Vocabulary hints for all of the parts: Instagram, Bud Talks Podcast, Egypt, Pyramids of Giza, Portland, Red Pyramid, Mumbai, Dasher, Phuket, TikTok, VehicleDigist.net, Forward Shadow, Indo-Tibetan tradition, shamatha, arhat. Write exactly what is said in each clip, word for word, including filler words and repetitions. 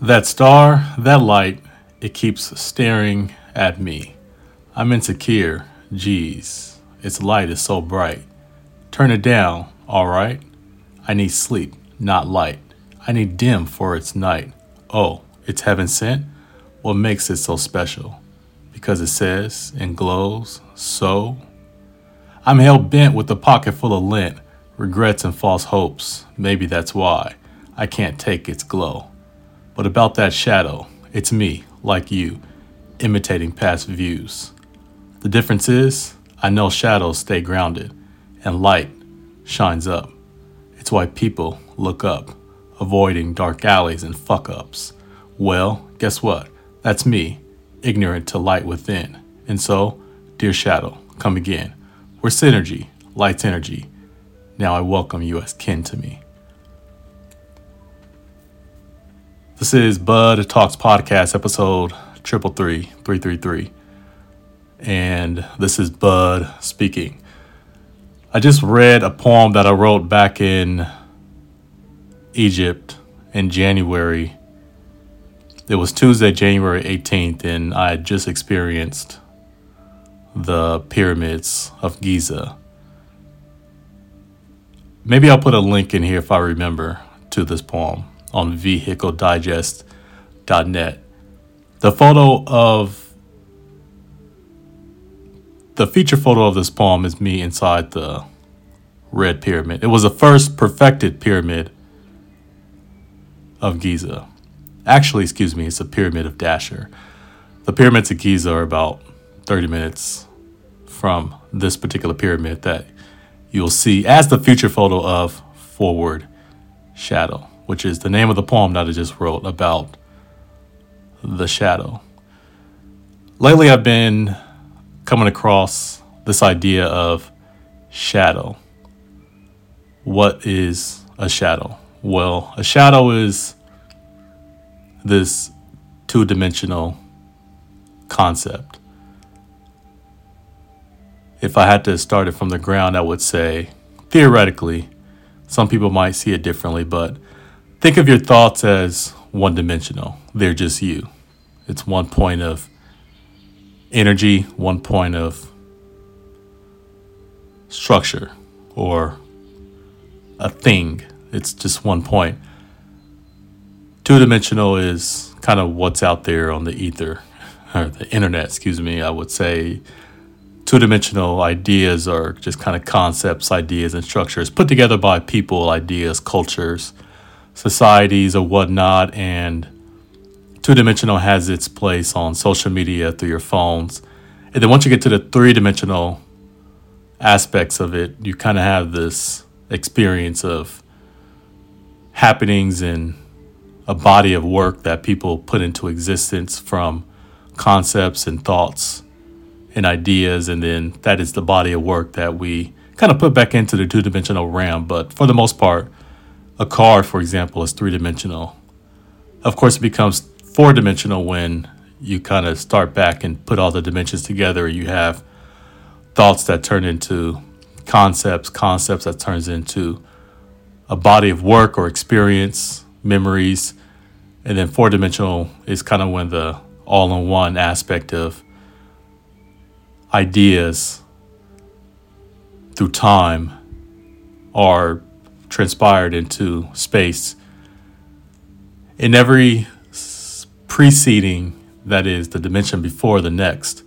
That star, that light, it keeps staring at me. I'm insecure, geez, its light is so bright. Turn it down, alright? I need sleep, not light. I need dim for its night. Oh, it's heaven sent? What makes it so special? Because it says and glows so? I'm hell-bent with a pocket full of lint, regrets and false hopes. Maybe that's why I can't take its glow. But about that shadow, it's me, like you, imitating past views. The difference is, I know shadows stay grounded, and light shines up. It's why people look up, avoiding dark alleys and fuck-ups. Well, guess what? That's me, ignorant to light within. And so, dear shadow, come again. We're synergy, light's energy. Now I welcome you as kin to me. This is Bud Talks Podcast, episode triple three three three three, and this is Bud speaking. I just read a poem that I wrote back in Egypt in January. It was Tuesday, January eighteenth, and I had just experienced the Pyramids of Giza. Maybe I'll put a link in here if I remember to this poem on vehicle digest dot net. The photo of the feature photo of this poem is me inside the Red Pyramid. It was the first perfected pyramid of Giza. Actually, excuse me, it's the Pyramid of Dasher. The Pyramids of Giza are about thirty minutes from this particular pyramid that you'll see as the feature photo of Forward Shadow, which is the name of the poem that I just wrote about the shadow. Lately, I've been coming across this idea of shadow. What is a shadow? Well, a shadow is this two-dimensional concept. If I had to start it from the ground, I would say, theoretically, some people might see it differently, but think of your thoughts as one-dimensional. They're just you. It's one point of energy, one point of structure or a thing. It's just one point. Two-dimensional is kind of what's out there on the ether, or the internet, excuse me. I would say two-dimensional ideas are just kind of concepts, ideas, and structures put together by people, ideas, cultures, societies, or whatnot, and two-dimensional has its place on social media through your phones. And then once you get to the three-dimensional aspects of it, you kind of have this experience of happenings in a body of work that people put into existence from concepts and thoughts and ideas. And then that is the body of work that we kind of put back into the two-dimensional realm. But for the most part, a car, for example, is three-dimensional. Of course, it becomes four-dimensional when you kind of start back and put all the dimensions together. You have thoughts that turn into concepts, concepts that turns into a body of work or experience, memories. And then four-dimensional is kind of when the all-in-one aspect of ideas through time are transpired into space. In every preceding, that is the dimension before the next,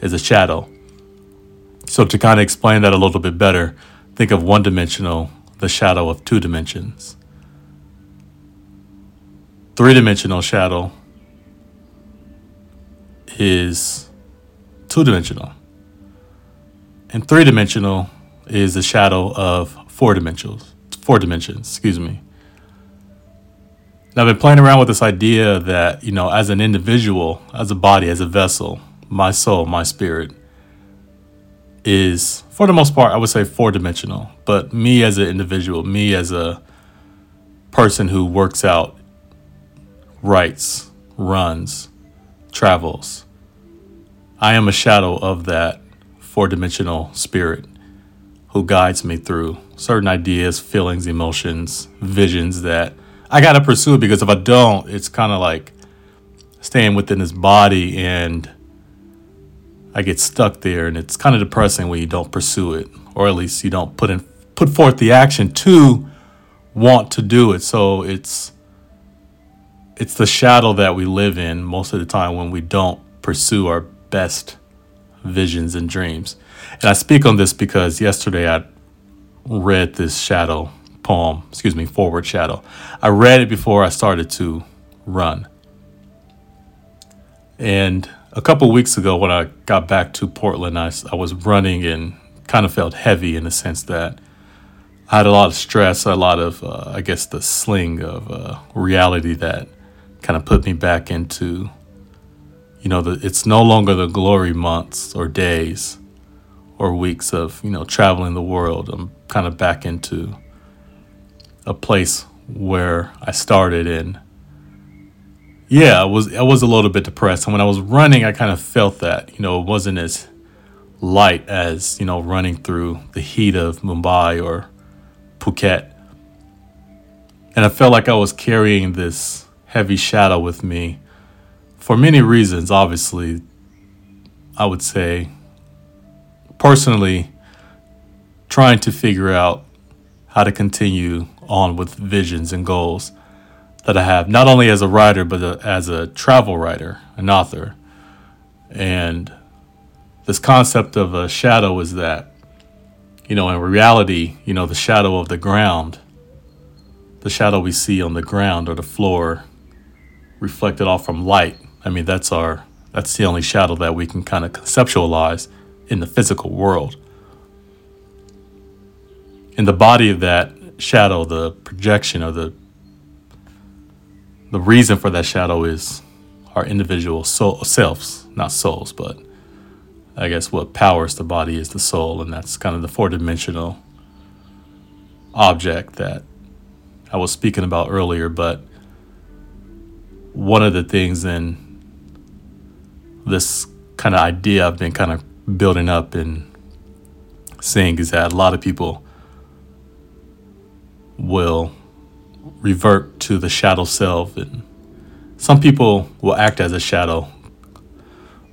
is a shadow. So to kind of explain that a little bit better, think of one dimensional, the shadow of two dimensions. Three-dimensional shadow is two-dimensional. And three-dimensional is the shadow of four dimensions, four dimensions, excuse me. Now, I've been playing around with this idea that, you know, as an individual, as a body, as a vessel, my soul, my spirit is, for the most part, I would say four-dimensional. But me as an individual, me as a person who works out, writes, runs, travels, I am a shadow of that four-dimensional spirit who guides me through certain ideas, feelings, emotions, visions that I got to pursue it, because if I don't, it's kind of like staying within this body and I get stuck there. And it's kind of depressing when you don't pursue it, or at least you don't put in, put forth the action to want to do it. So it's it's the shadow that we live in most of the time when we don't pursue our best visions and dreams. And I speak on this because yesterday I read this shadow poem, excuse me, Forward Shadow. I read it before I started to run. And a couple weeks ago when I got back to Portland, I, I was running and kind of felt heavy in the sense that I had a lot of stress, a lot of, uh, I guess, the sling of uh, reality that kind of put me back into, you know, the, it's no longer the glory months or days or weeks of, you know, traveling the world. I'm kind of back into a place where I started, and yeah, I was I was a little bit depressed. And when I was running, I kind of felt that, you know, it wasn't as light as, you know, running through the heat of Mumbai or Phuket. And I felt like I was carrying this heavy shadow with me for many reasons. Obviously, I would say personally trying to figure out how to continue on with visions and goals that I have, not only as a writer, but a, as a travel writer, an author. And this concept of a shadow is that, you know, in reality, you know, the shadow of the ground, the shadow we see on the ground or the floor reflected off from light. I mean, that's our, that's the only shadow that we can kind of conceptualize in the physical world. In the body of that shadow, the projection or the, the reason for that shadow is our individual soul, selves, not souls, but I guess what powers the body is the soul, and that's kind of the four-dimensional object that I was speaking about earlier. But one of the things in this kind of idea I've been kind of building up and seeing is that a lot of people will revert to the shadow self, and some people will act as a shadow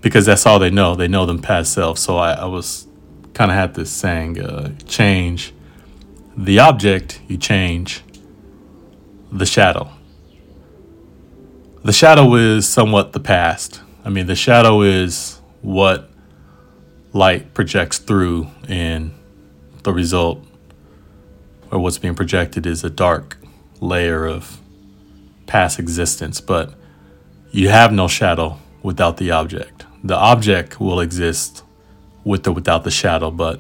because that's all they know. They know them past self. So I, I was kind of had this saying, uh, change the object, you change the shadow. The shadow is somewhat the past. I mean, the shadow is what light projects through, and the result or what's being projected is a dark layer of past existence. But you have no shadow without the object. The object will exist with or without the shadow, but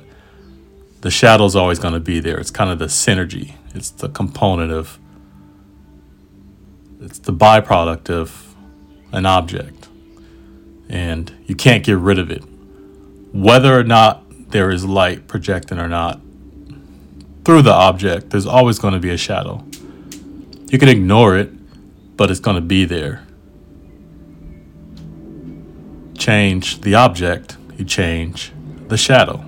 the shadow is always going to be there. It's kind of the synergy. It's the component of, it's the byproduct of an object, and you can't get rid of it. Whether or not there is light projecting or not through the object, there's always going to be a shadow. You can ignore it, but it's going to be there. Change the object, you change the shadow.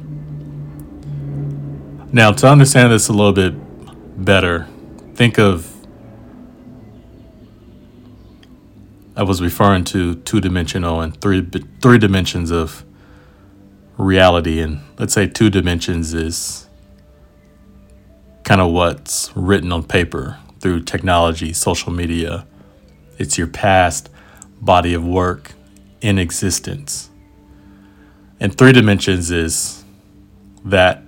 Now, to understand this a little bit better, think of, I was referring to two-dimensional and three three dimensions of reality. And let's say two dimensions is kind of what's written on paper through technology, social media. It's your past body of work in existence. And three dimensions is that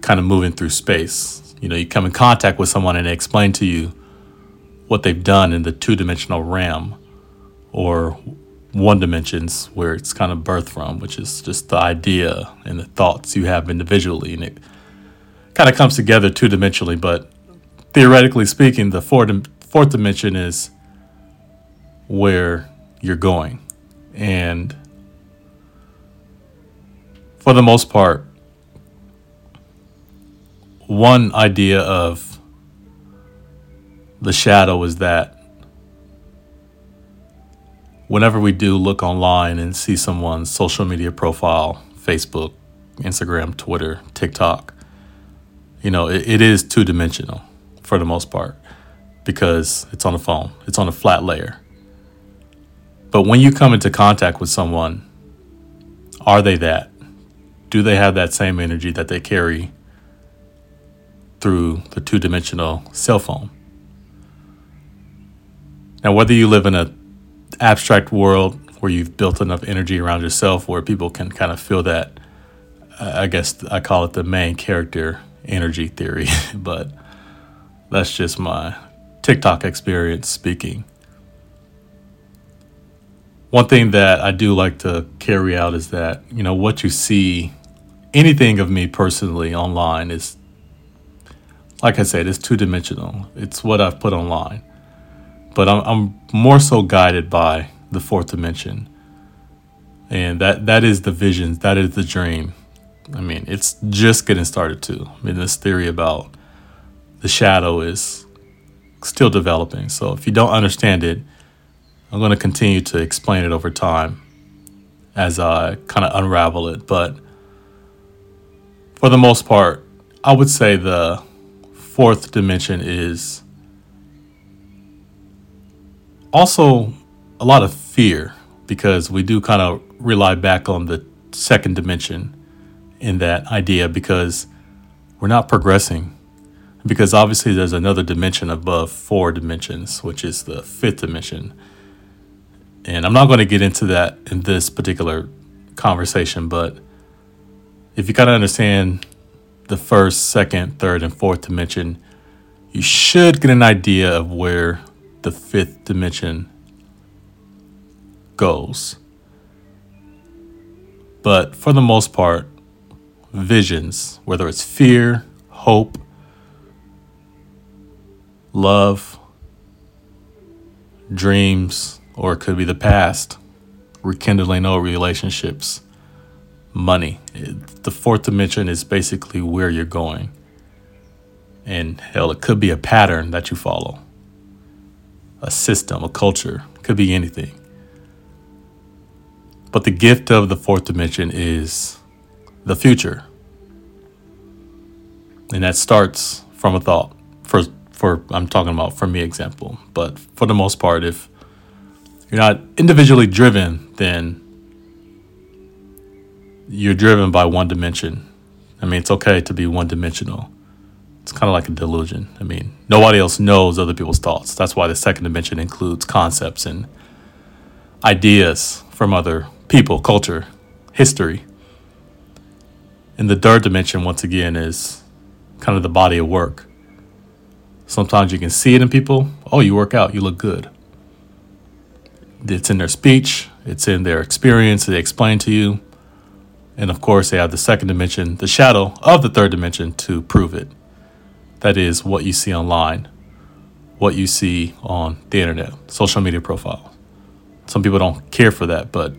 kind of moving through space. You know, you come in contact with someone and they explain to you what they've done in the two-dimensional realm, or one dimensions where it's kind of birthed from, which is just the idea and the thoughts you have individually, and it kind of comes together two-dimensionally. But theoretically speaking, the four, fourth dimension is where you're going. And for the most part, one idea of the shadow is that whenever we do look online and see someone's social media profile, Facebook, Instagram, Twitter, TikTok, you know, it, it is two-dimensional for the most part. because it's on a foam. It's on a flat layer. But when you come into contact with someone, are they that? Do they have that same energy that they carry through the two-dimensional cell phone? Now, whether you live in an abstract world where you've built enough energy around yourself where people can kind of feel that, I guess I call it the main character energy theory, but that's just my TikTok experience speaking. One thing that I do like to carry out is that, you know, what you see, anything of me personally online is, like I said, it's two-dimensional. It's what I've put online. But I'm, I'm more so guided by the fourth dimension. And that, that is the vision. That is the dream. I mean, it's just getting started too. I mean, this theory about the shadow is still developing. So if you don't understand it, I'm going to continue to explain it over time as I kind of unravel it. But for the most part, I would say the fourth dimension is also a lot of fear, because we do kind of rely back on the second dimension in that idea, because we're not progressing, because obviously there's another dimension above four dimensions, which is the fifth dimension. And I'm not going to get into that in this particular conversation, but if you kind of understand the first, second, third, and fourth dimension, you should get an idea of where the fifth dimension goes. But for the most part, visions, whether it's fear, hope, love, dreams, or it could be the past, rekindling old relationships, money. The fourth dimension is basically where you're going. And hell, it could be a pattern that you follow, a system, a culture, it could be anything. But the gift of the fourth dimension is the future. And that starts from a thought. For for I'm talking about for me example. But for the most part, if you're not individually driven, then you're driven by one dimension. I mean, it's okay to be one dimensional. It's kind of like a delusion. I mean, nobody else knows other people's thoughts. That's why the second dimension includes concepts and ideas from other people, culture, history. And the third dimension, once again, is kind of the body of work. Sometimes you can see it in people. Oh, you work out, you look good. It's in their speech, it's in their experience, they explain to you. And of course, they have the second dimension, the shadow of the third dimension, to prove it. That is what you see online, what you see on the internet, social media profiles. Some people don't care for that, but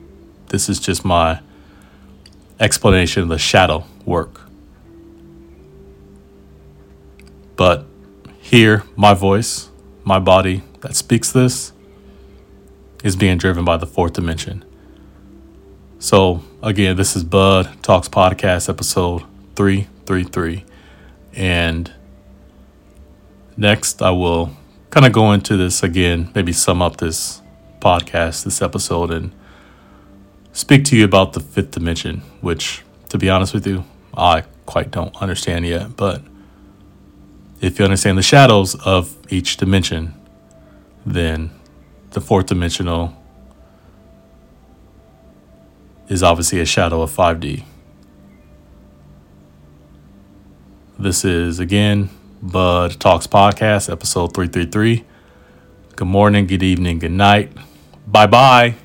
this is just my explanation of the shadow work. But here, my voice, my body that speaks this is being driven by the fourth dimension. So again, this is Bud Talks Podcast episode three thirty-three. And next I will kind of go into this again, maybe sum up this podcast, this episode, and speak to you about the fifth dimension, which, to be honest with you, I quite don't understand yet. But if you understand the shadows of each dimension, then the fourth dimensional is obviously a shadow of five D. This is, again, Bud Talks Podcast, episode three thirty-three. Good morning, good evening, good night. Bye-bye.